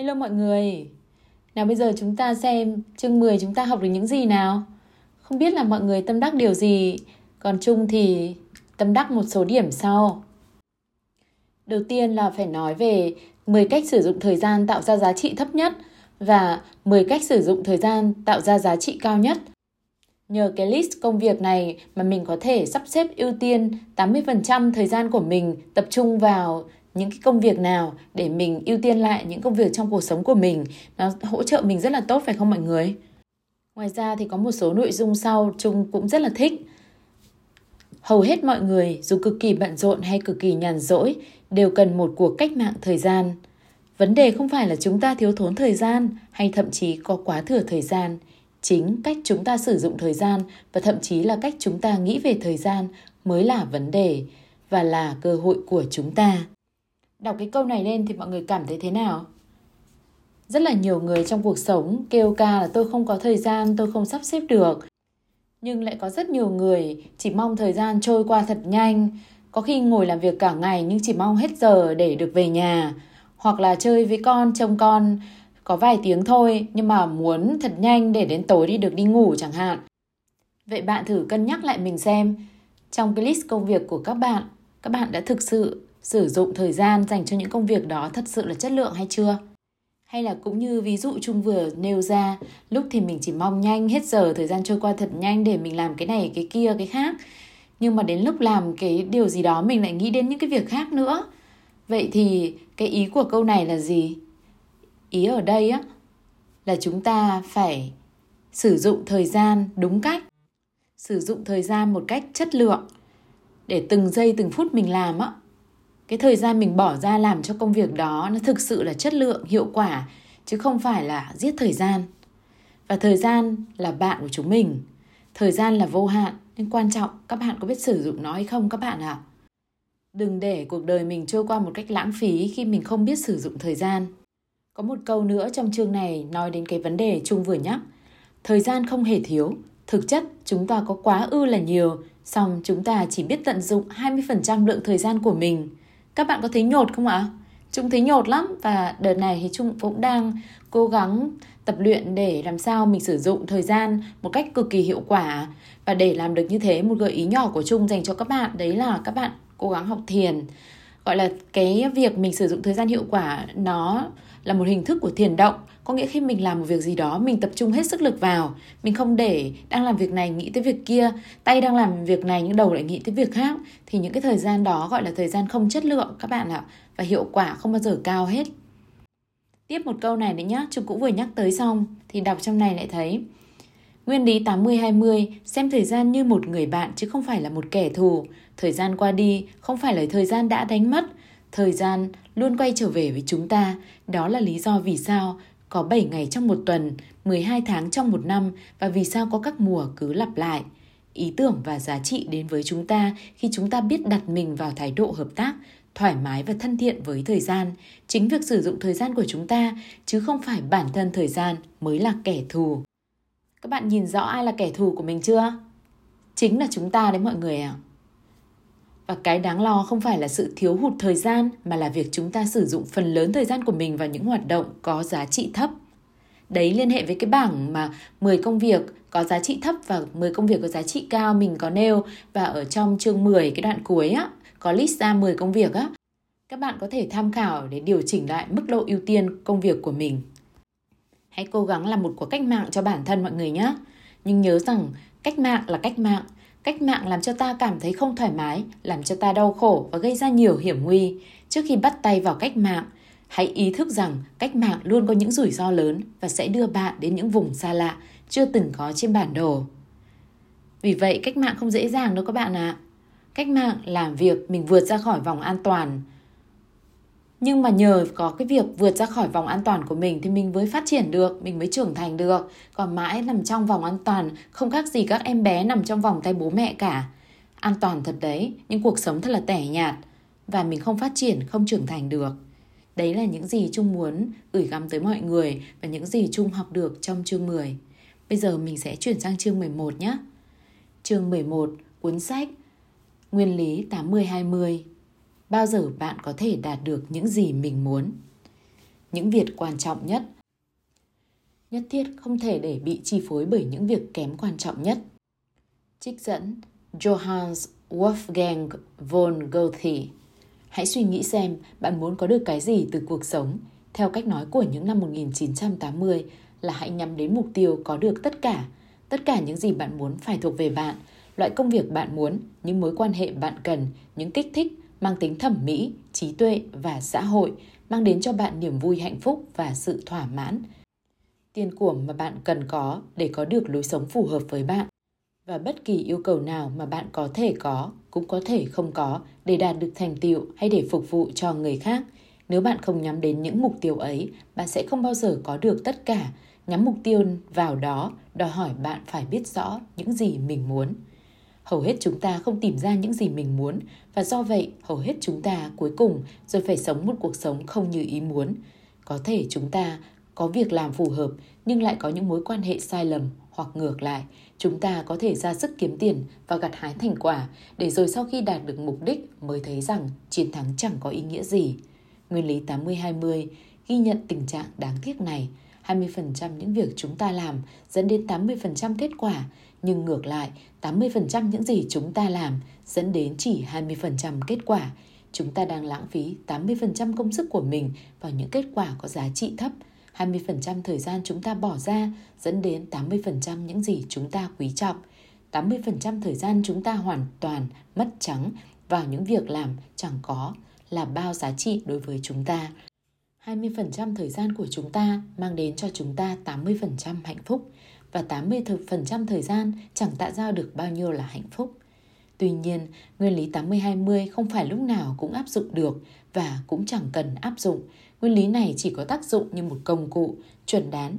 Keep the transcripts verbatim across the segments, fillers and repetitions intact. Hello mọi người. Nào bây giờ chúng ta xem chương mười chúng ta học được những gì nào. Không biết là mọi người tâm đắc điều gì. Còn Trung thì tâm đắc một số điểm sau. Đầu tiên là phải nói về mười cách sử dụng thời gian tạo ra giá trị thấp nhất và mười cách sử dụng thời gian tạo ra giá trị cao nhất. Nhờ cái list công việc này mà mình có thể sắp xếp ưu tiên tám mươi phần trăm thời gian của mình tập trung vào những cái công việc nào để mình ưu tiên lại những công việc trong cuộc sống của mình. Nó hỗ trợ mình rất là tốt phải không mọi người? Ngoài ra thì có một số nội dung sau Trung cũng rất là thích. Hầu hết mọi người dù cực kỳ bận rộn hay cực kỳ nhàn rỗi đều cần một cuộc cách mạng thời gian. Vấn đề không phải là chúng ta thiếu thốn thời gian hay thậm chí có quá thừa thời gian. Chính cách chúng ta sử dụng thời gian và thậm chí là cách chúng ta nghĩ về thời gian mới là vấn đề và là cơ hội của chúng ta. Đọc cái câu này lên thì mọi người cảm thấy thế nào? Rất là nhiều người trong cuộc sống kêu ca là tôi không có thời gian, tôi không sắp xếp được. Nhưng lại có rất nhiều người chỉ mong thời gian trôi qua thật nhanh. Có khi ngồi làm việc cả ngày nhưng chỉ mong hết giờ để được về nhà. Hoặc là chơi với con, trông con có vài tiếng thôi nhưng mà muốn thật nhanh để đến tối đi được đi ngủ chẳng hạn. Vậy bạn thử cân nhắc lại mình xem. Trong cái list công việc của các bạn, các bạn đã thực sự sử dụng thời gian dành cho những công việc đó thật sự là chất lượng hay chưa? Hay là cũng như ví dụ Trung vừa nêu ra, lúc thì mình chỉ mong nhanh hết giờ, thời gian trôi qua thật nhanh để mình làm cái này, cái kia, cái khác. Nhưng mà đến lúc làm cái điều gì đó mình lại nghĩ đến những cái việc khác nữa. Vậy thì cái ý của câu này là gì? Ý ở đây á là chúng ta phải sử dụng thời gian đúng cách, sử dụng thời gian một cách chất lượng để từng giây từng phút mình làm á, cái thời gian mình bỏ ra làm cho công việc đó nó thực sự là chất lượng, hiệu quả, chứ không phải là giết thời gian. Và thời gian là bạn của chúng mình. Thời gian là vô hạn, nên quan trọng các bạn có biết sử dụng nó hay không các bạn ạ. Đừng để cuộc đời mình trôi qua một cách lãng phí khi mình không biết sử dụng thời gian. Có một câu nữa trong chương này nói đến cái vấn đề Trung vừa nhắc. Thời gian không hề thiếu. Thực chất chúng ta có quá ư là nhiều, song chúng ta chỉ biết tận dụng hai mươi phần trăm lượng thời gian của mình. Các bạn có thấy nhột không ạ? Trung thấy nhột lắm và đợt này thì Trung cũng đang cố gắng tập luyện để làm sao mình sử dụng thời gian một cách cực kỳ hiệu quả. Và để làm được như thế, một gợi ý nhỏ của Trung dành cho các bạn đấy là các bạn cố gắng học thiền. Gọi là cái việc mình sử dụng thời gian hiệu quả nó là một hình thức của thiền động. Có nghĩa khi mình làm một việc gì đó, mình tập trung hết sức lực vào. Mình không để đang làm việc này nghĩ tới việc kia, tay đang làm việc này nhưng đầu lại nghĩ tới việc khác. Thì những cái thời gian đó gọi là thời gian không chất lượng các bạn ạ. Và hiệu quả không bao giờ cao hết. Tiếp một câu này nữa nhé, chúng cũng vừa nhắc tới xong. Thì đọc trong này lại thấy nguyên lý tám mươi hai mươi, xem thời gian như một người bạn chứ không phải là một kẻ thù. Thời gian qua đi không phải là thời gian đã đánh mất. Thời gian luôn quay trở về với chúng ta. Đó là lý do vì sao có bảy ngày trong một tuần, mười hai tháng trong một năm và vì sao có các mùa cứ lặp lại. Ý tưởng và giá trị đến với chúng ta khi chúng ta biết đặt mình vào thái độ hợp tác, thoải mái và thân thiện với thời gian. Chính việc sử dụng thời gian của chúng ta chứ không phải bản thân thời gian mới là kẻ thù. Các bạn nhìn rõ ai là kẻ thù của mình chưa? Chính là chúng ta đấy mọi người ạ. À. Và cái đáng lo không phải là sự thiếu hụt thời gian mà là việc chúng ta sử dụng phần lớn thời gian của mình vào những hoạt động có giá trị thấp. Đấy liên hệ với cái bảng mà mười công việc có giá trị thấp và mười công việc có giá trị cao mình có nêu. Và ở trong chương mười cái đoạn cuối á, có list ra mười công việc á. Các bạn có thể tham khảo để điều chỉnh lại mức độ ưu tiên công việc của mình. Hãy cố gắng làm một cuộc cách mạng cho bản thân mọi người nhé. Nhưng nhớ rằng cách mạng là cách mạng. Cách mạng làm cho ta cảm thấy không thoải mái, làm cho ta đau khổ và gây ra nhiều hiểm nguy. Trước khi bắt tay vào cách mạng, hãy ý thức rằng cách mạng luôn có những rủi ro lớn và sẽ đưa bạn đến những vùng xa lạ chưa từng có trên bản đồ. Vì vậy, cách mạng không dễ dàng đâu các bạn ạ. Cách mạng làm việc mình vượt ra khỏi vòng an toàn. Nhưng mà nhờ có cái việc vượt ra khỏi vòng an toàn của mình thì mình mới phát triển được, mình mới trưởng thành được. Còn mãi nằm trong vòng an toàn, không khác gì các em bé nằm trong vòng tay bố mẹ cả. An toàn thật đấy, nhưng cuộc sống thật là tẻ nhạt. Và mình không phát triển, không trưởng thành được. Đấy là những gì Trung muốn gửi gắm tới mọi người và những gì Trung học được trong chương mười. Bây giờ mình sẽ chuyển sang chương mười một nhé. Chương mười một, cuốn sách Nguyên lý tám mươi hai mươi. Bao giờ bạn có thể đạt được những gì mình muốn? những việc quan trọng nhất. Nhất thiết không thể để bị chi phối bởi những việc kém quan trọng nhất. Trích dẫn Johann Wolfgang von Goethe. Hãy suy nghĩ xem bạn muốn có được cái gì từ cuộc sống. Theo cách nói của những năm một nghìn chín trăm tám mươi là hãy nhắm đến mục tiêu có được tất cả. Tất cả những gì bạn muốn phải thuộc về bạn, loại công việc bạn muốn, những mối quan hệ bạn cần, những kích thích mang tính thẩm mỹ, trí tuệ và xã hội, mang đến cho bạn niềm vui, hạnh phúc và sự thỏa mãn. Tiền của mà bạn cần có để có được lối sống phù hợp với bạn. Và bất kỳ yêu cầu nào mà bạn có thể có, cũng có thể không có để đạt được thành tựu hay để phục vụ cho người khác. Nếu bạn không nhắm đến những mục tiêu ấy, bạn sẽ không bao giờ có được tất cả. Nhắm mục tiêu vào đó, đòi hỏi bạn phải biết rõ những gì mình muốn. Hầu hết chúng ta không tìm ra những gì mình muốn và do vậy hầu hết chúng ta cuối cùng rồi phải sống một cuộc sống không như ý muốn. Có thể chúng ta có việc làm phù hợp nhưng lại có những mối quan hệ sai lầm hoặc ngược lại. Chúng ta có thể ra sức kiếm tiền và gặt hái thành quả để rồi sau khi đạt được mục đích mới thấy rằng chiến thắng chẳng có ý nghĩa gì. Nguyên lý tám mươi hai mươi ghi nhận tình trạng đáng tiếc này. hai mươi phần trăm những việc chúng ta làm dẫn đến tám mươi phần trăm kết quả, nhưng ngược lại, tám mươi phần trăm những gì chúng ta làm dẫn đến chỉ hai mươi phần trăm kết quả. Chúng ta đang lãng phí tám mươi phần trăm công sức của mình vào những kết quả có giá trị thấp, hai mươi phần trăm thời gian chúng ta bỏ ra dẫn đến tám mươi phần trăm những gì chúng ta quý trọng, tám mươi phần trăm thời gian chúng ta hoàn toàn mất trắng vào những việc làm chẳng có là bao giá trị đối với chúng ta. hai mươi phần trăm thời gian của chúng ta mang đến cho chúng ta tám mươi phần trăm hạnh phúc và tám mươi phần trăm thời gian chẳng tạo ra được bao nhiêu là hạnh phúc. Tuy nhiên, nguyên lý tám mươi hai mươi không phải lúc nào cũng áp dụng được và cũng chẳng cần áp dụng. Nguyên lý này chỉ có tác dụng như một công cụ chuẩn đoán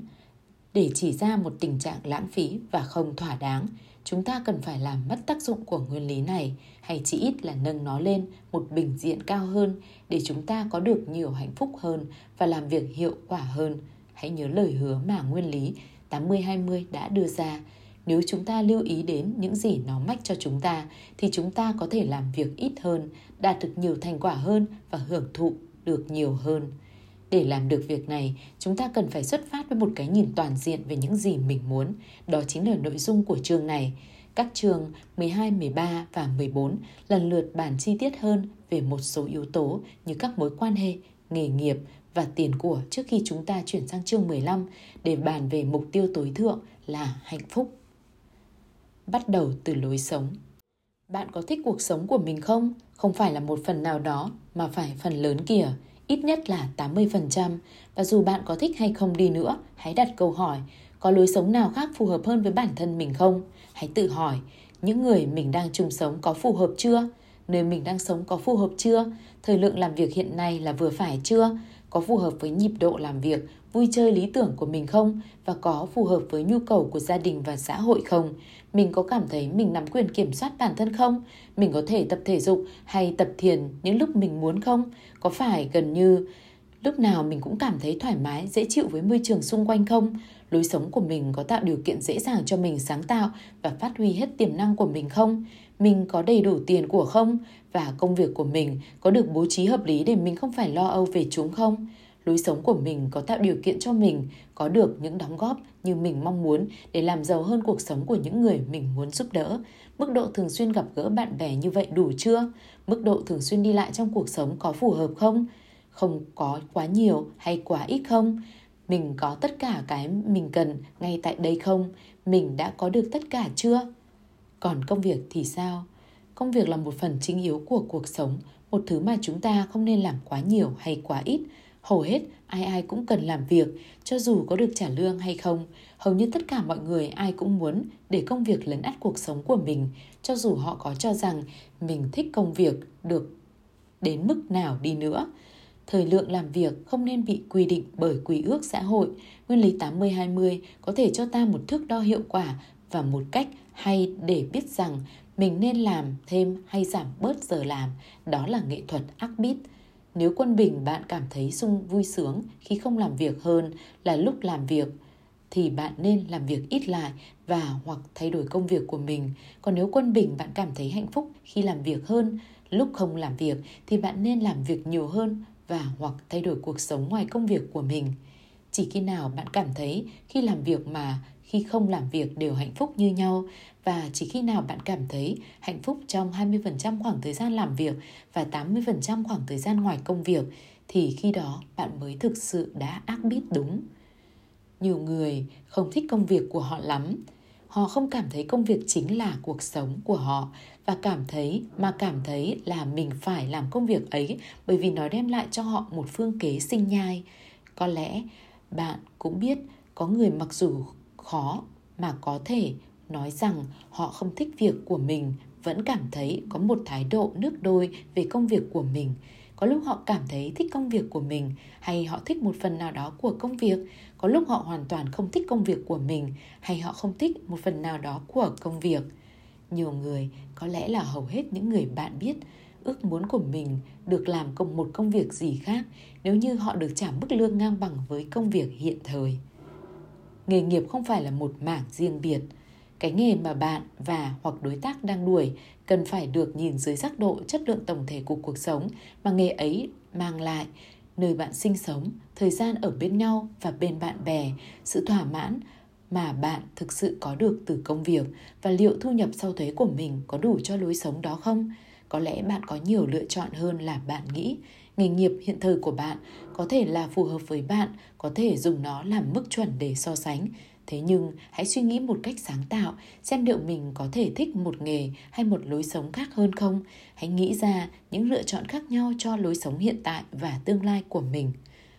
để chỉ ra một tình trạng lãng phí và không thỏa đáng. Chúng ta cần phải làm mất tác dụng của nguyên lý này hay chỉ ít là nâng nó lên một bình diện cao hơn để chúng ta có được nhiều hạnh phúc hơn và làm việc hiệu quả hơn. Hãy nhớ lời hứa mà nguyên lý tám mươi hai mươi đã đưa ra. Nếu chúng ta lưu ý đến những gì nó mách cho chúng ta thì chúng ta có thể làm việc ít hơn, đạt được nhiều thành quả hơn và hưởng thụ được nhiều hơn. Để làm được việc này, chúng ta cần phải xuất phát với một cái nhìn toàn diện về những gì mình muốn. Đó chính là nội dung của chương này. Các chương mười hai, mười ba và mười bốn lần lượt bàn chi tiết hơn về một số yếu tố như các mối quan hệ, nghề nghiệp và tiền của trước khi chúng ta chuyển sang chương mười lăm để bàn về mục tiêu tối thượng là hạnh phúc. Bắt đầu từ lối sống. Bạn có thích cuộc sống của mình không? Không phải là một phần nào đó mà phải phần lớn kìa. Ít nhất là tám mươi phần trăm. Và dù bạn có thích hay không đi nữa, hãy đặt câu hỏi, có lối sống nào khác phù hợp hơn với bản thân mình không? Hãy tự hỏi, những người mình đang chung sống có phù hợp chưa? Nơi mình đang sống có phù hợp chưa? Thời lượng làm việc hiện nay là vừa phải chưa? Có phù hợp với nhịp độ làm việc, vui chơi lý tưởng của mình không? Và có phù hợp với nhu cầu của gia đình và xã hội không? Mình có cảm thấy mình nắm quyền kiểm soát bản thân không? Mình có thể tập thể dục hay tập thiền những lúc mình muốn không? Có phải gần như lúc nào mình cũng cảm thấy thoải mái, dễ chịu với môi trường xung quanh không? Lối sống của mình có tạo điều kiện dễ dàng cho mình sáng tạo và phát huy hết tiềm năng của mình không? Mình có đầy đủ tiền của không? Và công việc của mình có được bố trí hợp lý để mình không phải lo âu về chúng không? Lối sống của mình có tạo điều kiện cho mình có được những đóng góp như mình mong muốn để làm giàu hơn cuộc sống của những người mình muốn giúp đỡ. Mức độ thường xuyên gặp gỡ bạn bè như vậy đủ chưa? Mức độ thường xuyên đi lại trong cuộc sống có phù hợp không? Không có quá nhiều hay quá ít không? Mình có tất cả cái mình cần ngay tại đây không? Mình đã có được tất cả chưa? Còn công việc thì sao? Công việc là một phần chính yếu của cuộc sống, một thứ mà chúng ta không nên làm quá nhiều hay quá ít. Hầu hết, ai ai cũng cần làm việc, cho dù có được trả lương hay không. Hầu như tất cả mọi người ai cũng muốn để công việc lấn át cuộc sống của mình, cho dù họ có cho rằng mình thích công việc được đến mức nào đi nữa. Thời lượng làm việc không nên bị quy định bởi quy ước xã hội. Nguyên lý tám mươi hai mươi có thể cho ta một thước đo hiệu quả và một cách hay để biết rằng mình nên làm thêm hay giảm bớt giờ làm. Đó là nghệ thuật Arbit. Nếu quân bình bạn cảm thấy sung vui sướng khi không làm việc hơn là lúc làm việc, thì bạn nên làm việc ít lại và hoặc thay đổi công việc của mình. Còn nếu quân bình bạn cảm thấy hạnh phúc khi làm việc hơn, lúc không làm việc thì bạn nên làm việc nhiều hơn và hoặc thay đổi cuộc sống ngoài công việc của mình. Chỉ khi nào bạn cảm thấy khi làm việc mà khi không làm việc đều hạnh phúc như nhau, và chỉ khi nào bạn cảm thấy hạnh phúc trong hai mươi phần trăm khoảng thời gian làm việc và tám mươi phần trăm khoảng thời gian ngoài công việc, thì khi đó bạn mới thực sự đã ác biết đúng. Nhiều người không thích công việc của họ lắm. Họ không cảm thấy công việc chính là cuộc sống của họ và cảm thấy mà cảm thấy là mình phải làm công việc ấy bởi vì nó đem lại cho họ một phương kế sinh nhai. Có lẽ bạn cũng biết có người mặc dù khó mà có thể nói rằng họ không thích việc của mình vẫn cảm thấy có một thái độ nước đôi về công việc của mình. Có lúc họ cảm thấy thích công việc của mình hay họ thích một phần nào đó của công việc. Có lúc họ hoàn toàn không thích công việc của mình hay họ không thích một phần nào đó của công việc. Nhiều người, có lẽ là hầu hết những người bạn biết, ước muốn của mình được làm cùng một công việc gì khác nếu như họ được trả mức lương ngang bằng với công việc hiện thời. Nghề nghiệp không phải là một mảng riêng biệt. Cái nghề mà bạn và hoặc đối tác đang đuổi cần phải được nhìn dưới giác độ chất lượng tổng thể của cuộc sống mà nghề ấy mang lại, nơi bạn sinh sống, thời gian ở bên nhau và bên bạn bè, sự thỏa mãn mà bạn thực sự có được từ công việc và liệu thu nhập sau thuế của mình có đủ cho lối sống đó không? Có lẽ bạn có nhiều lựa chọn hơn là bạn nghĩ. Nghề nghiệp hiện thời của bạn có thể là phù hợp với bạn, có thể dùng nó làm mức chuẩn để so sánh. Thế nhưng, hãy suy nghĩ một cách sáng tạo, xem liệu mình có thể thích một nghề hay một lối sống khác hơn không. Hãy nghĩ ra những lựa chọn khác nhau cho lối sống hiện tại và tương lai của mình.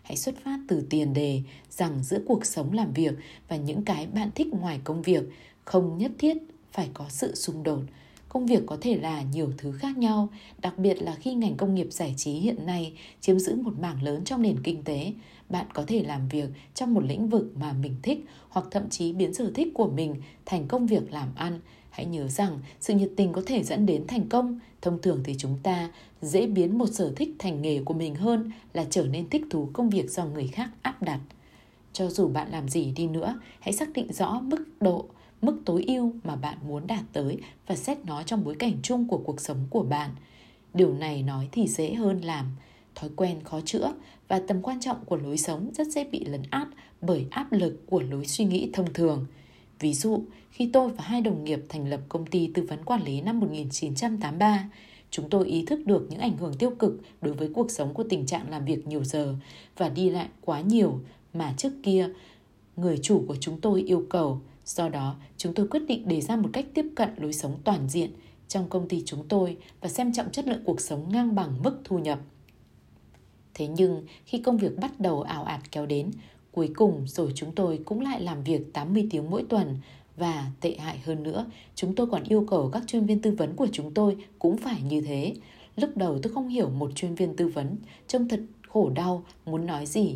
Hãy xuất phát từ tiền đề rằng giữa cuộc sống làm việc và những cái bạn thích ngoài công việc không nhất thiết phải có sự xung đột. Công việc có thể là nhiều thứ khác nhau, đặc biệt là khi ngành công nghiệp giải trí hiện nay chiếm giữ một mảng lớn trong nền kinh tế. Bạn có thể làm việc trong một lĩnh vực mà mình thích hoặc thậm chí biến sở thích của mình thành công việc làm ăn. Hãy nhớ rằng sự nhiệt tình có thể dẫn đến thành công. Thông thường thì chúng ta dễ biến một sở thích thành nghề của mình hơn là trở nên thích thú công việc do người khác áp đặt. Cho dù bạn làm gì đi nữa, hãy xác định rõ mức độ, mức tối ưu mà bạn muốn đạt tới và xét nó trong bối cảnh chung của cuộc sống của bạn. Điều này nói thì dễ hơn làm. Thói quen khó chữa và tầm quan trọng của lối sống rất dễ bị lấn át bởi áp lực của lối suy nghĩ thông thường. Ví dụ, khi tôi và hai đồng nghiệp thành lập công ty tư vấn quản lý năm một nghìn chín trăm tám mươi ba, chúng tôi ý thức được những ảnh hưởng tiêu cực đối với cuộc sống của tình trạng làm việc nhiều giờ và đi lại quá nhiều mà trước kia người chủ của chúng tôi yêu cầu. Do đó, chúng tôi quyết định đề ra một cách tiếp cận lối sống toàn diện trong công ty chúng tôi và xem trọng chất lượng cuộc sống ngang bằng mức thu nhập. Thế nhưng, khi công việc bắt đầu ào ạt kéo đến, cuối cùng rồi chúng tôi cũng lại làm việc tám mươi tiếng mỗi tuần và tệ hại hơn nữa, chúng tôi còn yêu cầu các chuyên viên tư vấn của chúng tôi cũng phải như thế. Lúc đầu tôi không hiểu một chuyên viên tư vấn trông thật khổ đau muốn nói gì.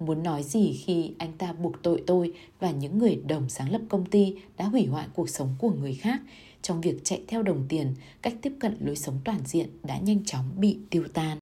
Muốn nói gì khi anh ta buộc tội tôi và những người đồng sáng lập công ty đã hủy hoại cuộc sống của người khác trong việc chạy theo đồng tiền, cách tiếp cận lối sống toàn diện đã nhanh chóng bị tiêu tan.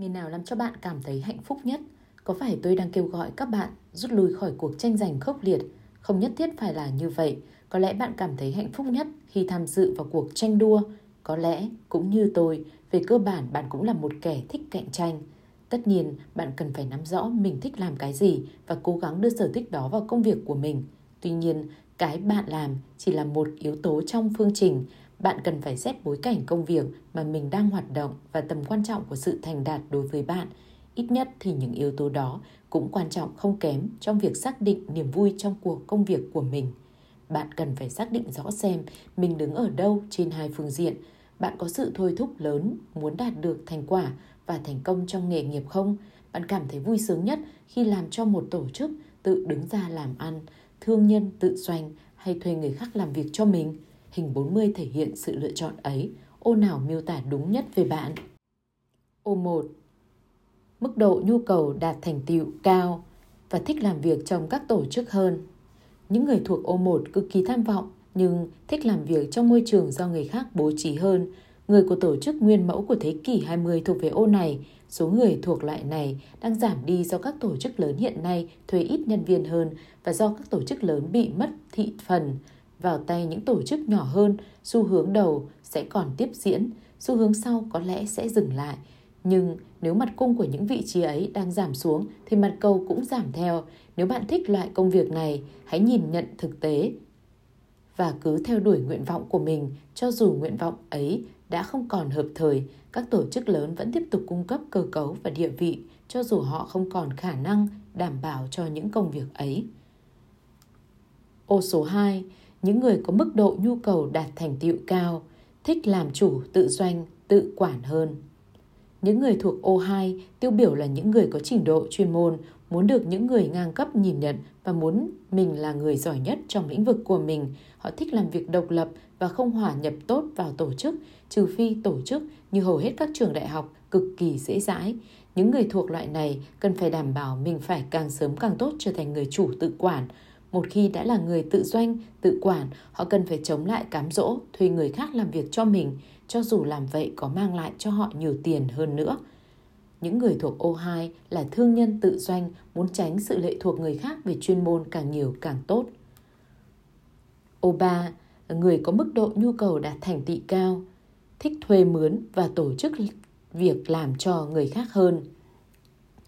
Nghề nào làm cho bạn cảm thấy hạnh phúc nhất? Có phải tôi đang kêu gọi các bạn rút lui khỏi cuộc tranh giành khốc liệt? Không nhất thiết phải là như vậy. Có lẽ bạn cảm thấy hạnh phúc nhất khi tham dự vào cuộc tranh đua. Có lẽ, cũng như tôi, về cơ bản bạn cũng là một kẻ thích cạnh tranh. Tất nhiên, bạn cần phải nắm rõ mình thích làm cái gì và cố gắng đưa sở thích đó vào công việc của mình. Tuy nhiên, cái bạn làm chỉ là một yếu tố trong phương trình. Bạn cần phải xét bối cảnh công việc mà mình đang hoạt động và tầm quan trọng của sự thành đạt đối với bạn. Ít nhất thì những yếu tố đó cũng quan trọng không kém trong việc xác định niềm vui trong cuộc công việc của mình. Bạn cần phải xác định rõ xem mình đứng ở đâu trên hai phương diện. Bạn có sự thôi thúc lớn muốn đạt được thành quả và thành công trong nghề nghiệp không? Bạn cảm thấy vui sướng nhất khi làm cho một tổ chức, tự đứng ra làm ăn, thương nhân tự doanh hay thuê người khác làm việc cho mình? Hình bốn mươi thể hiện sự lựa chọn ấy. Ô nào miêu tả đúng nhất về bạn? Ô một. Mức độ nhu cầu đạt thành tựu cao và thích làm việc trong các tổ chức hơn. Những người thuộc ô một cực kỳ tham vọng nhưng thích làm việc trong môi trường do người khác bố trí hơn. Người của tổ chức nguyên mẫu của thế kỷ hai mươi thuộc về ô này. Số người thuộc loại này đang giảm đi do các tổ chức lớn hiện nay thuê ít nhân viên hơn và do các tổ chức lớn bị mất thị phần vào tay những tổ chức nhỏ hơn. Xu hướng đầu sẽ còn tiếp diễn, xu hướng sau có lẽ sẽ dừng lại. Nhưng Nếu mặt cung của những vị trí ấy đang giảm xuống thì mặt cầu cũng giảm theo. Nếu bạn thích loại công việc này, hãy nhìn nhận thực tế và cứ theo đuổi nguyện vọng của mình. Cho dù nguyện vọng ấy đã không còn hợp thời, các tổ chức lớn vẫn tiếp tục cung cấp cơ cấu và địa vị cho dù họ không còn khả năng đảm bảo cho những công việc ấy. Ô số hai, những người có mức độ nhu cầu đạt thành tựu cao, thích làm chủ, tự doanh, tự quản hơn. Những người thuộc ô hai tiêu biểu là những người có trình độ chuyên môn, muốn được những người ngang cấp nhìn nhận và muốn mình là người giỏi nhất trong lĩnh vực của mình. Họ thích làm việc độc lập và không hòa nhập tốt vào tổ chức, trừ phi tổ chức như hầu hết các trường đại học cực kỳ dễ dãi. Những người thuộc loại này cần phải đảm bảo mình phải càng sớm càng tốt trở thành người chủ tự quản. Một khi đã là người tự doanh, tự quản, họ cần phải chống lại cám dỗ, thuê người khác làm việc cho mình, cho dù làm vậy có mang lại cho họ nhiều tiền hơn nữa. Những người thuộc ô hai là thương nhân tự doanh, muốn tránh sự lệ thuộc người khác về chuyên môn càng nhiều càng tốt. ô ba. Người có mức độ nhu cầu đạt thành tựu cao, thích thuê mướn và tổ chức việc làm cho người khác hơn.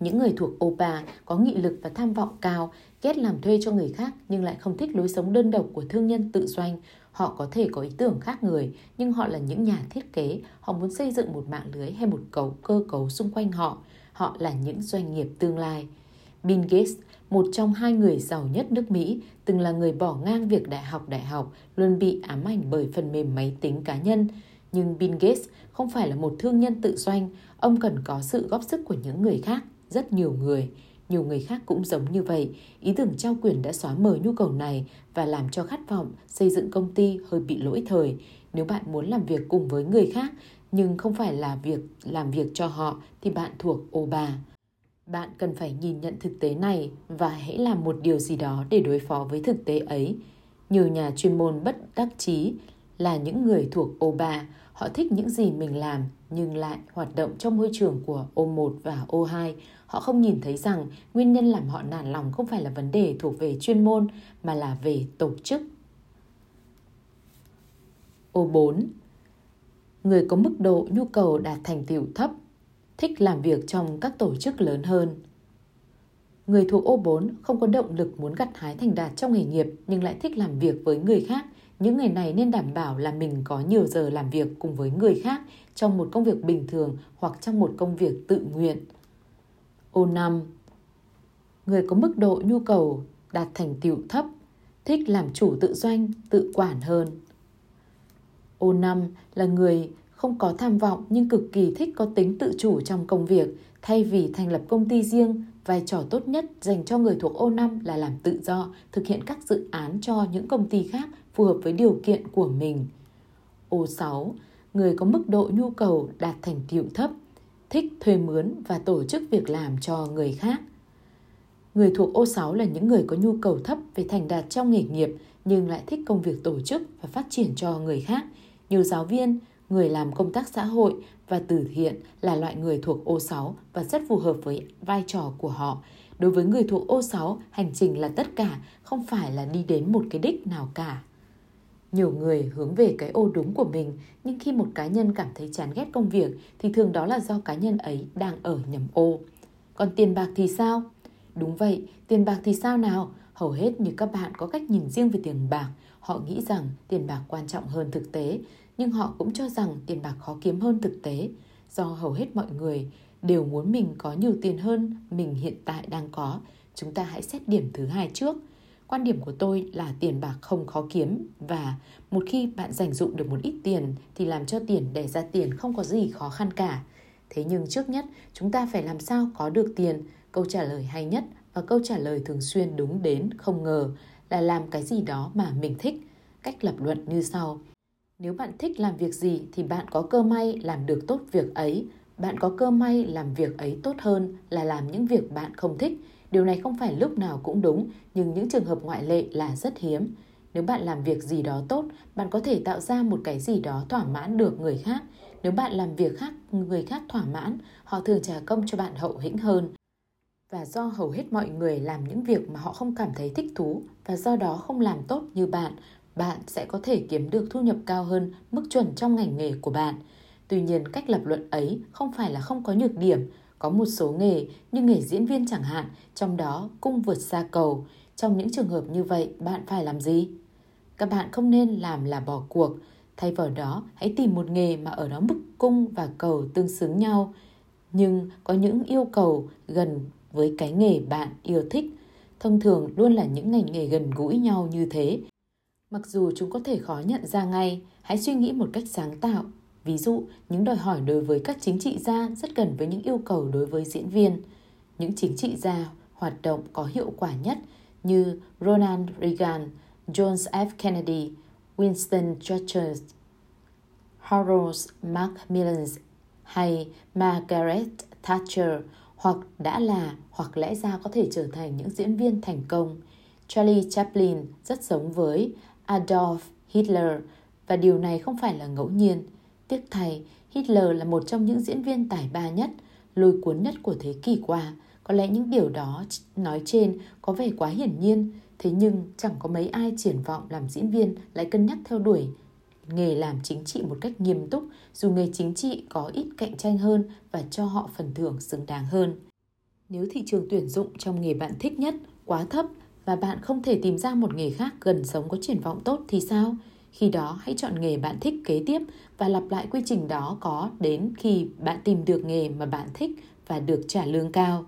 Những người thuộc ô ba có nghị lực và tham vọng cao, ghét làm thuê cho người khác nhưng lại không thích lối sống đơn độc của thương nhân tự doanh. Họ có thể có ý tưởng khác người, nhưng họ là những nhà thiết kế, họ muốn xây dựng một mạng lưới hay một cấu cơ cấu xung quanh họ. Họ là những doanh nghiệp tương lai. Bill Gates, một trong hai người giàu nhất nước Mỹ, từng là người bỏ ngang việc đại học đại học, luôn bị ám ảnh bởi phần mềm máy tính cá nhân. Nhưng Bill Gates không phải là một thương nhân tự doanh, ông cần có sự góp sức của những người khác, rất nhiều người. Nhiều người khác cũng giống như vậy, ý tưởng trao quyền đã xóa mờ nhu cầu này và làm cho khát vọng xây dựng công ty hơi bị lỗi thời. Nếu bạn muốn làm việc cùng với người khác nhưng không phải là việc làm việc cho họ thì bạn thuộc ô ba. Bạn cần phải nhìn nhận thực tế này và hãy làm một điều gì đó để đối phó với thực tế ấy. Nhiều nhà chuyên môn bất đắc chí là những người thuộc ô ba, họ thích những gì mình làm nhưng lại hoạt động trong môi trường của ô một và ô hai. Họ không nhìn thấy rằng nguyên nhân làm họ nản lòng không phải là vấn đề thuộc về chuyên môn mà là về tổ chức. ô bốn. Người có mức độ nhu cầu đạt thành tựu thấp, thích làm việc trong các tổ chức lớn hơn. Người thuộc ô bốn không có động lực muốn gặt hái thành đạt trong nghề nghiệp nhưng lại thích làm việc với người khác. Những người này nên đảm bảo là mình có nhiều giờ làm việc cùng với người khác trong một công việc bình thường hoặc trong một công việc tự nguyện. ô năm. Người có mức độ nhu cầu đạt thành tựu thấp, thích làm chủ tự doanh, tự quản hơn. ô năm là người không có tham vọng nhưng cực kỳ thích có tính tự chủ trong công việc. Thay vì thành lập công ty riêng, vai trò tốt nhất dành cho người thuộc ô năm là làm tự do, thực hiện các dự án cho những công ty khác phù hợp với điều kiện của mình. ô sáu. Người có mức độ nhu cầu đạt thành tựu thấp, thích thuê mướn và tổ chức việc làm cho người khác. Người thuộc ô sáu là những người có nhu cầu thấp về thành đạt trong nghề nghiệp nhưng lại thích công việc tổ chức và phát triển cho người khác. Nhiều giáo viên, người làm công tác xã hội và từ thiện là loại người thuộc ô sáu và rất phù hợp với vai trò của họ. Đối với người thuộc ô sáu, hành trình là tất cả, không phải là đi đến một cái đích nào cả. Nhiều người hướng về cái ô đúng của mình, nhưng khi một cá nhân cảm thấy chán ghét công việc thì thường đó là do cá nhân ấy đang ở nhầm ô. Còn tiền bạc thì sao? Đúng vậy, tiền bạc thì sao nào? Hầu hết như các bạn có cách nhìn riêng về tiền bạc, họ nghĩ rằng tiền bạc quan trọng hơn thực tế, nhưng họ cũng cho rằng tiền bạc khó kiếm hơn thực tế. Do hầu hết mọi người đều muốn mình có nhiều tiền hơn mình hiện tại đang có, chúng ta hãy xét điểm thứ hai trước. Quan điểm của tôi là tiền bạc không khó kiếm và một khi bạn dành dụm được một ít tiền thì làm cho tiền đẻ ra tiền không có gì khó khăn cả. Thế nhưng trước nhất chúng ta phải làm sao có được tiền? Câu trả lời hay nhất và câu trả lời thường xuyên đúng đến không ngờ là làm cái gì đó mà mình thích. Cách lập luận như sau. Nếu bạn thích làm việc gì thì bạn có cơ may làm được tốt việc ấy. Bạn có cơ may làm việc ấy tốt hơn là làm những việc bạn không thích. Điều này không phải lúc nào cũng đúng, nhưng những trường hợp ngoại lệ là rất hiếm. Nếu bạn làm việc gì đó tốt, bạn có thể tạo ra một cái gì đó thỏa mãn được người khác. Nếu bạn làm việc khác người khác thỏa mãn, họ thường trả công cho bạn hậu hĩnh hơn. Và do hầu hết mọi người làm những việc mà họ không cảm thấy thích thú và do đó không làm tốt như bạn, bạn sẽ có thể kiếm được thu nhập cao hơn mức chuẩn trong ngành nghề của bạn. Tuy nhiên, cách lập luận ấy không phải là không có nhược điểm. Có một số nghề như nghề diễn viên chẳng hạn, trong đó cung vượt xa cầu. Trong những trường hợp như vậy, bạn phải làm gì? Các bạn không nên làm là bỏ cuộc. Thay vào đó, hãy tìm một nghề mà ở đó mức cung và cầu tương xứng nhau, nhưng có những yêu cầu gần với cái nghề bạn yêu thích. Thông thường luôn là những ngành nghề gần gũi nhau như thế. Mặc dù chúng có thể khó nhận ra ngay, hãy suy nghĩ một cách sáng tạo. Ví dụ, những đòi hỏi đối với các chính trị gia rất gần với những yêu cầu đối với diễn viên. Những chính trị gia hoạt động có hiệu quả nhất như Ronald Reagan, John F. Kennedy, Winston Churchill, Harold Macmillan hay Margaret Thatcher hoặc đã là hoặc lẽ ra có thể trở thành những diễn viên thành công. Charlie Chaplin rất giống với Adolf Hitler và điều này không phải là ngẫu nhiên. Tiếc thay, Hitler là một trong những diễn viên tài ba nhất, lôi cuốn nhất của thế kỷ qua. Có lẽ những điều đó nói trên có vẻ quá hiển nhiên, thế nhưng chẳng có mấy ai triển vọng làm diễn viên lại cân nhắc theo đuổi nghề làm chính trị một cách nghiêm túc, dù nghề chính trị có ít cạnh tranh hơn và cho họ phần thưởng xứng đáng hơn. Nếu thị trường tuyển dụng trong nghề bạn thích nhất quá thấp và bạn không thể tìm ra một nghề khác gần giống có triển vọng tốt thì sao? Khi đó hãy chọn nghề bạn thích kế tiếp và lặp lại quy trình đó có đến khi bạn tìm được nghề mà bạn thích và được trả lương cao.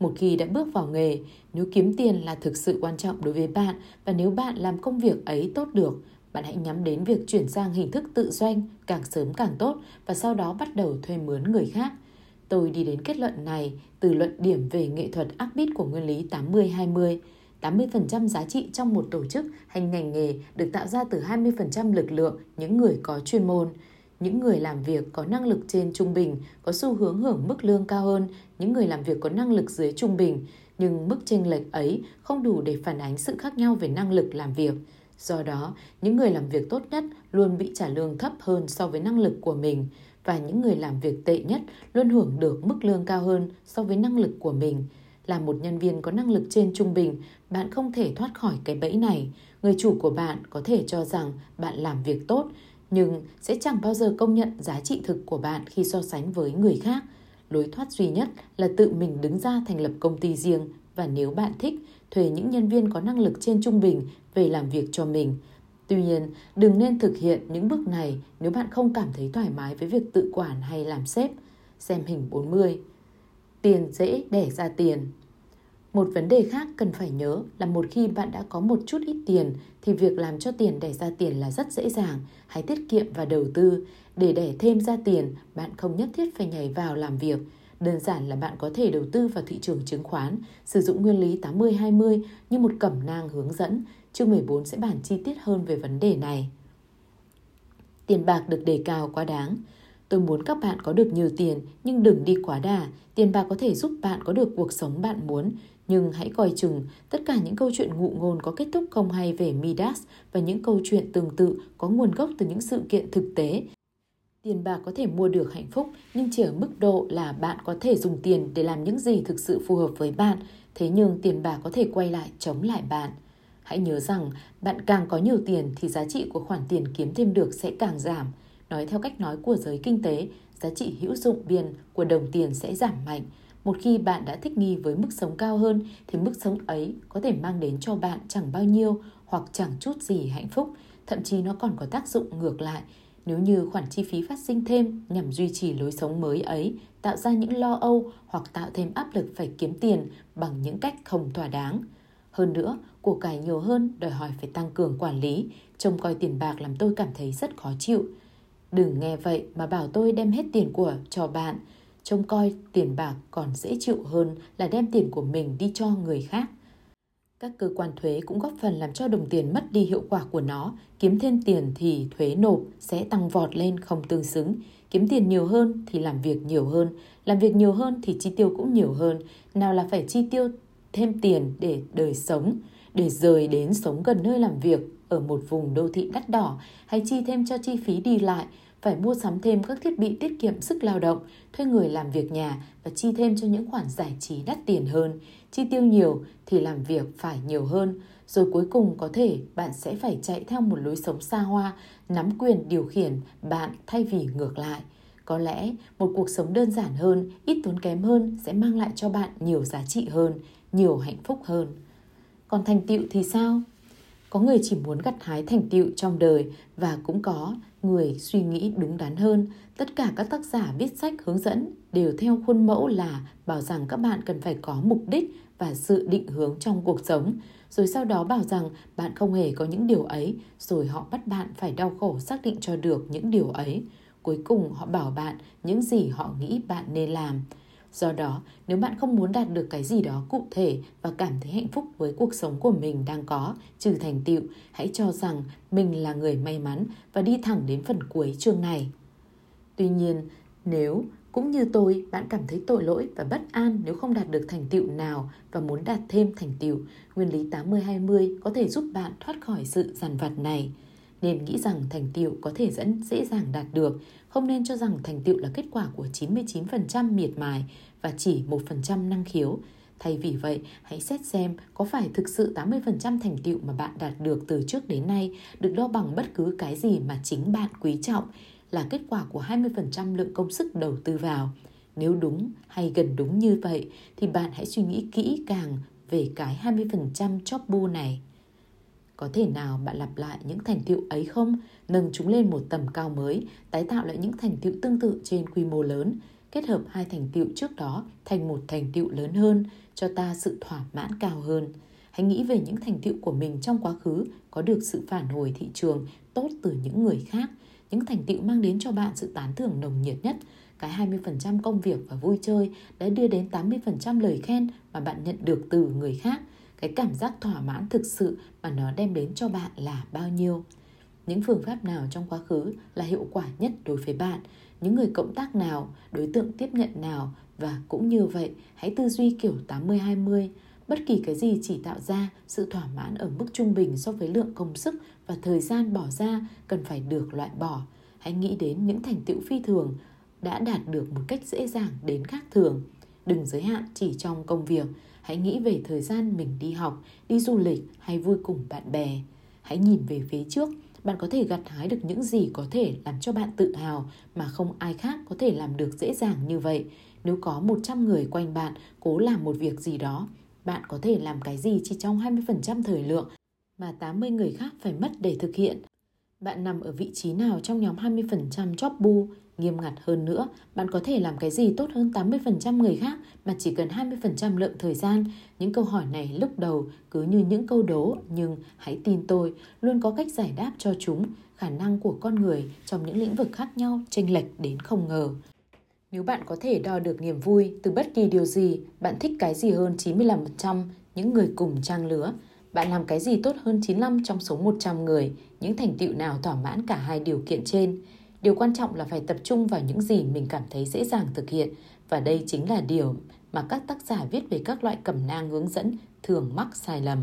Một khi đã bước vào nghề, nếu kiếm tiền là thực sự quan trọng đối với bạn và nếu bạn làm công việc ấy tốt được, bạn hãy nhắm đến việc chuyển sang hình thức tự doanh càng sớm càng tốt và sau đó bắt đầu thuê mướn người khác. Tôi đi đến kết luận này từ luận điểm về nghệ thuật Abit của nguyên lý tám mươi hai mươi. tám mươi phần trăm giá trị trong một tổ chức hay ngành nghề được tạo ra từ hai mươi phần trăm lực lượng những người có chuyên môn. Những người làm việc có năng lực trên trung bình có xu hướng hưởng mức lương cao hơn những người làm việc có năng lực dưới trung bình, nhưng mức chênh lệch ấy không đủ để phản ánh sự khác nhau về năng lực làm việc. Do đó, những người làm việc tốt nhất luôn bị trả lương thấp hơn so với năng lực của mình và những người làm việc tệ nhất luôn hưởng được mức lương cao hơn so với năng lực của mình. Là một nhân viên có năng lực trên trung bình, bạn không thể thoát khỏi cái bẫy này. Người chủ của bạn có thể cho rằng bạn làm việc tốt, nhưng sẽ chẳng bao giờ công nhận giá trị thực của bạn khi so sánh với người khác. Lối thoát duy nhất là tự mình đứng ra thành lập công ty riêng và nếu bạn thích, thuê những nhân viên có năng lực trên trung bình về làm việc cho mình. Tuy nhiên, đừng nên thực hiện những bước này nếu bạn không cảm thấy thoải mái với việc tự quản hay làm sếp. Xem hình bốn mươi. Tiền dễ đẻ ra tiền. Một vấn đề khác cần phải nhớ là một khi bạn đã có một chút ít tiền thì việc làm cho tiền đẻ ra tiền là rất dễ dàng. Hãy tiết kiệm và đầu tư. Để đẻ thêm ra tiền, bạn không nhất thiết phải nhảy vào làm việc. Đơn giản là bạn có thể đầu tư vào thị trường chứng khoán, sử dụng nguyên lý tám mươi hai mươi như một cẩm nang hướng dẫn. Chương mười bốn sẽ bàn chi tiết hơn về vấn đề này. Tiền bạc được đề cao quá đáng. Tôi muốn các bạn có được nhiều tiền nhưng đừng đi quá đà. Tiền bạc có thể giúp bạn có được cuộc sống bạn muốn. Nhưng hãy coi chừng, tất cả những câu chuyện ngụ ngôn có kết thúc không hay về Midas và những câu chuyện tương tự có nguồn gốc từ những sự kiện thực tế. Tiền bạc có thể mua được hạnh phúc nhưng chỉ ở mức độ là bạn có thể dùng tiền để làm những gì thực sự phù hợp với bạn. Thế nhưng tiền bạc có thể quay lại chống lại bạn. Hãy nhớ rằng bạn càng có nhiều tiền thì giá trị của khoản tiền kiếm thêm được sẽ càng giảm. Nói theo cách nói của giới kinh tế, giá trị hữu dụng biên của đồng tiền sẽ giảm mạnh. Một khi bạn đã thích nghi với mức sống cao hơn thì mức sống ấy có thể mang đến cho bạn chẳng bao nhiêu hoặc chẳng chút gì hạnh phúc. Thậm chí nó còn có tác dụng ngược lại nếu như khoản chi phí phát sinh thêm nhằm duy trì lối sống mới ấy, tạo ra những lo âu hoặc tạo thêm áp lực phải kiếm tiền bằng những cách không thỏa đáng. Hơn nữa, của cải nhiều hơn đòi hỏi phải tăng cường quản lý. Trông coi tiền bạc làm tôi cảm thấy rất khó chịu. Đừng nghe vậy mà bảo tôi đem hết tiền của cho bạn. Trông coi tiền bạc còn dễ chịu hơn là đem tiền của mình đi cho người khác. Các cơ quan thuế cũng góp phần làm cho đồng tiền mất đi hiệu quả của nó. Kiếm thêm tiền thì thuế nộp sẽ tăng vọt lên không tương xứng. Kiếm tiền nhiều hơn thì làm việc nhiều hơn. Làm việc nhiều hơn thì chi tiêu cũng nhiều hơn. Nào là phải chi tiêu thêm tiền để đời sống, để rời đến sống gần nơi làm việc ở một vùng đô thị đắt đỏ, hay chi thêm cho chi phí đi lại, phải mua sắm thêm các thiết bị tiết kiệm sức lao động, thuê người làm việc nhà và chi thêm cho những khoản giải trí đắt tiền hơn. Chi tiêu nhiều thì làm việc phải nhiều hơn. Rồi cuối cùng có thể bạn sẽ phải chạy theo một lối sống xa hoa, nắm quyền điều khiển bạn thay vì ngược lại. Có lẽ một cuộc sống đơn giản hơn, ít tốn kém hơn sẽ mang lại cho bạn nhiều giá trị hơn, nhiều hạnh phúc hơn. Còn thành tựu thì sao? Có người chỉ muốn gặt hái thành tựu trong đời và cũng có người suy nghĩ đúng đắn hơn. Tất cả các tác giả viết sách hướng dẫn đều theo khuôn mẫu là bảo rằng các bạn cần phải có mục đích và sự định hướng trong cuộc sống, rồi sau đó bảo rằng bạn không hề có những điều ấy, rồi họ bắt bạn phải đau khổ xác định cho được những điều ấy. Cuối cùng họ bảo bạn những gì họ nghĩ bạn nên làm. Do đó, nếu bạn không muốn đạt được cái gì đó cụ thể và cảm thấy hạnh phúc với cuộc sống của mình đang có, trừ thành tựu, hãy cho rằng mình là người may mắn và đi thẳng đến phần cuối chương này. Tuy nhiên, nếu cũng như tôi, bạn cảm thấy tội lỗi và bất an nếu không đạt được thành tựu nào và muốn đạt thêm thành tựu, nguyên lý tám mươi hai mươi có thể giúp bạn thoát khỏi sự dằn vặt này. Nên nghĩ rằng thành tựu có thể dẫn dễ dàng đạt được, không nên cho rằng thành tựu là kết quả của chín mươi chín phần trăm miệt mài và chỉ một phần trăm năng khiếu. Thay vì vậy, hãy xét xem có phải thực sự tám mươi phần trăm thành tựu mà bạn đạt được từ trước đến nay được đo bằng bất cứ cái gì mà chính bạn quý trọng, là kết quả của hai mươi phần trăm lượng công sức đầu tư vào. Nếu đúng hay gần đúng như vậy thì bạn hãy suy nghĩ kỹ càng về cái hai mươi phần trăm chóp bu này. Có thể nào bạn lặp lại những thành tựu ấy không? Nâng chúng lên một tầm cao mới, tái tạo lại những thành tựu tương tự trên quy mô lớn, kết hợp hai thành tựu trước đó thành một thành tựu lớn hơn, cho ta sự thỏa mãn cao hơn. Hãy nghĩ về những thành tựu của mình trong quá khứ có được sự phản hồi thị trường tốt từ những người khác, những thành tựu mang đến cho bạn sự tán thưởng nồng nhiệt nhất. Cái hai mươi phần trăm công việc và vui chơi đã đưa đến tám mươi phần trăm lời khen mà bạn nhận được từ người khác. Cái cảm giác thỏa mãn thực sự mà nó đem đến cho bạn là bao nhiêu? Những phương pháp nào trong quá khứ là hiệu quả nhất đối với bạn? Những người cộng tác nào, đối tượng tiếp nhận nào? Và cũng như vậy, hãy tư duy kiểu tám mươi hai mươi. Bất kỳ cái gì chỉ tạo ra sự thỏa mãn ở mức trung bình so với lượng công sức và thời gian bỏ ra cần phải được loại bỏ. Hãy nghĩ đến những thành tựu phi thường đã đạt được một cách dễ dàng đến khác thường. Đừng giới hạn chỉ trong công việc. Hãy nghĩ về thời gian mình đi học, đi du lịch hay vui cùng bạn bè. Hãy nhìn về phía trước. Bạn có thể gặt hái được những gì có thể làm cho bạn tự hào mà không ai khác có thể làm được dễ dàng như vậy. Nếu có một trăm người quanh bạn cố làm một việc gì đó, bạn có thể làm cái gì chỉ trong hai mươi phần trăm thời lượng mà tám mươi người khác phải mất để thực hiện? Bạn nằm ở vị trí nào trong nhóm hai mươi phần trăm job bu? Nghiêm ngặt hơn nữa, bạn có thể làm cái gì tốt hơn tám mươi phần trăm người khác mà chỉ cần hai mươi phần trăm lượng thời gian? Những câu hỏi này lúc đầu cứ như những câu đố, nhưng hãy tin tôi, luôn có cách giải đáp cho chúng. Khả năng của con người trong những lĩnh vực khác nhau chênh lệch đến không ngờ. Nếu bạn có thể đo được niềm vui từ bất kỳ điều gì, bạn thích cái gì hơn chín mươi lăm phần trăm những người cùng trang lứa? Bạn làm cái gì tốt hơn chín mươi lăm trong số một trăm người? Những thành tựu nào thỏa mãn cả hai điều kiện trên? Điều quan trọng là phải tập trung vào những gì mình cảm thấy dễ dàng thực hiện. Và đây chính là điều mà các tác giả viết về các loại cẩm nang hướng dẫn thường mắc sai lầm.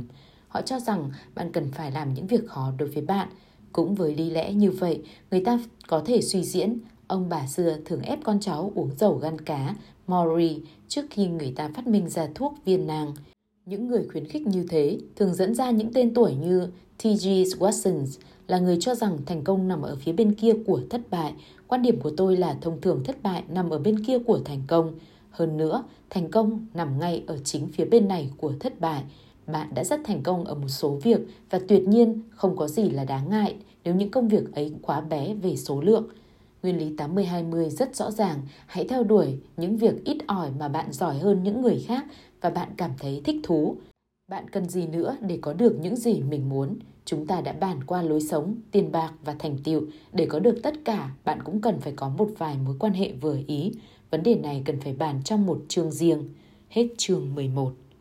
Họ cho rằng bạn cần phải làm những việc khó đối với bạn. Cũng với lý lẽ như vậy, người ta có thể suy diễn ông bà xưa thường ép con cháu uống dầu gan cá, Mori, trước khi người ta phát minh ra thuốc viên nang. Những người khuyến khích như thế thường dẫn ra những tên tuổi như T G Watson, là người cho rằng thành công nằm ở phía bên kia của thất bại. Quan điểm của tôi là thông thường thất bại nằm ở bên kia của thành công. Hơn nữa, thành công nằm ngay ở chính phía bên này của thất bại. Bạn đã rất thành công ở một số việc và tuyệt nhiên không có gì là đáng ngại nếu những công việc ấy quá bé về số lượng. Nguyên lý tám mươi hai mươi rất rõ ràng, hãy theo đuổi những việc ít ỏi mà bạn giỏi hơn những người khác và bạn cảm thấy thích thú. Bạn cần gì nữa để có được những gì mình muốn? Chúng ta đã bàn qua lối sống, tiền bạc và thành tựu. Để có được tất cả, bạn cũng cần phải có một vài mối quan hệ vừa ý. Vấn đề này cần phải bàn trong một chương riêng. Hết chương mười một.